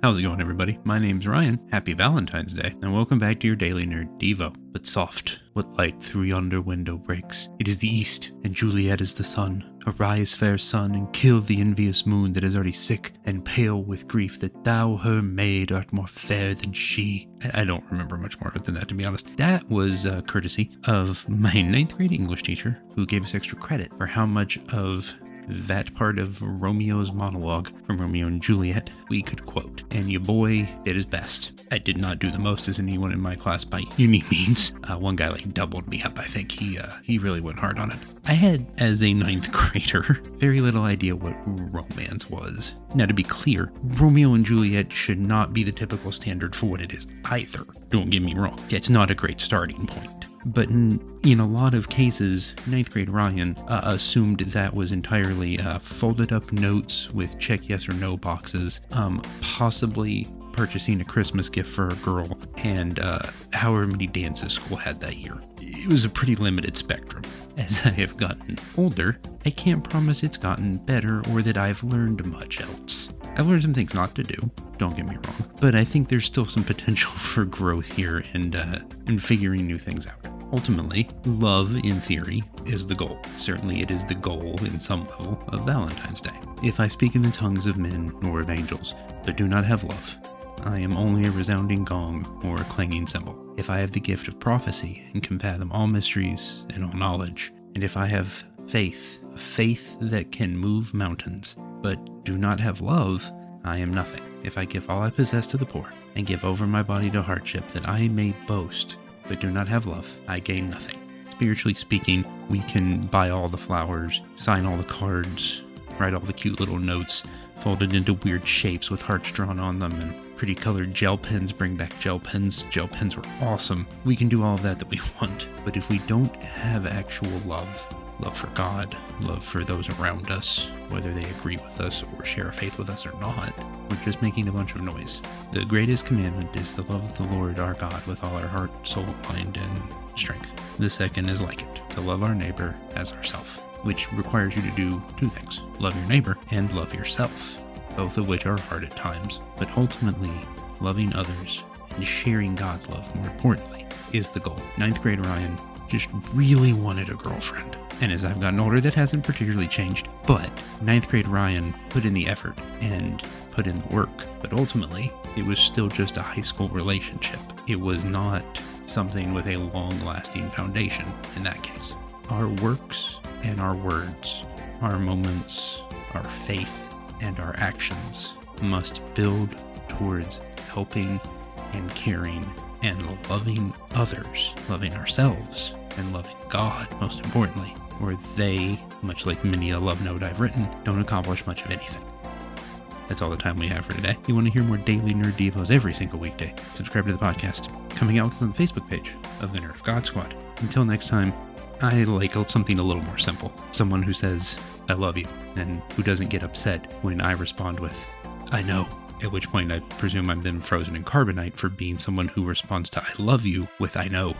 How's it going, everybody? My name's Ryan. Happy Valentine's Day, and welcome back to your Daily Nerd Devo. But soft, what light through yonder window breaks? It is the east, and Juliet is the sun. Arise, fair sun, and kill the envious moon that is already sick and pale with grief that thou, her maid, art more fair than she. I don't remember much more than that, to be honest. That was courtesy of my ninth grade English teacher, who gave us extra credit for how much of that part of Romeo's monologue from Romeo and Juliet we could quote, and your boy did his best. I did not do the most as anyone in my class by any means. One guy doubled me up. I think he really went hard on it. I had, as a ninth grader, very little idea what romance was. Now, to be clear, Romeo and Juliet should not be the typical standard for what it is either. Don't get me wrong, it's not a great starting point. But in a lot of cases, ninth grade Ryan assumed that was entirely folded up notes with check yes or no boxes, possibly purchasing a Christmas gift for a girl, and however many dances school had that year. It was a pretty limited spectrum. As I have gotten older, I can't promise it's gotten better or that I've learned much else. I've learned some things not to do, don't get me wrong, but I think there's still some potential for growth here and figuring new things out. Ultimately, love, in theory, is the goal. Certainly it is the goal, in some level, of Valentine's Day. If I speak in the tongues of men nor of angels, but do not have love, I am only a resounding gong or a clanging cymbal. If I have the gift of prophecy and can fathom all mysteries and all knowledge, and if I have faith, a faith that can move mountains, but do not have love, I am nothing. If I give all I possess to the poor and give over my body to hardship that I may boast, but do not have love, I gain nothing. Spiritually speaking, we can buy all the flowers, sign all the cards, write all the cute little notes folded into weird shapes with hearts drawn on them, and pretty colored gel pens bring back gel pens. Gel pens were awesome. We can do all of that that we want, but if we don't have actual love for God, love for those around us, whether they agree with us or share a faith with us or not, we're just making a bunch of noise. The greatest commandment is the love of the Lord our God with all our heart, soul, mind, and strength. The second is like it, to love our neighbor as ourselves, which requires you to do two things: love your neighbor and love yourself, both of which are hard at times, but ultimately loving others and sharing God's love, more importantly, is the goal. Ninth grade Ryan just really wanted a girlfriend. And as I've gotten older, that hasn't particularly changed, but ninth grade Ryan put in the effort and put in the work, but ultimately it was still just a high school relationship. It was not something with a long-lasting foundation in that case. Our works and our words, our moments, our faith, and our actions must build towards helping and caring and loving others, loving ourselves, and loving God, most importantly, or they, much like many a love note I've written, don't accomplish much of anything. That's all the time we have for today. If you want to hear more Daily Nerd Devos every single weekday, subscribe to the podcast. Coming out with us on the Facebook page of the NOGSquad. Until next time, I like something a little more simple. Someone who says, I love you, and who doesn't get upset when I respond with, I know. At which point I presume I'm then frozen in carbonite for being someone who responds to I love you with I know.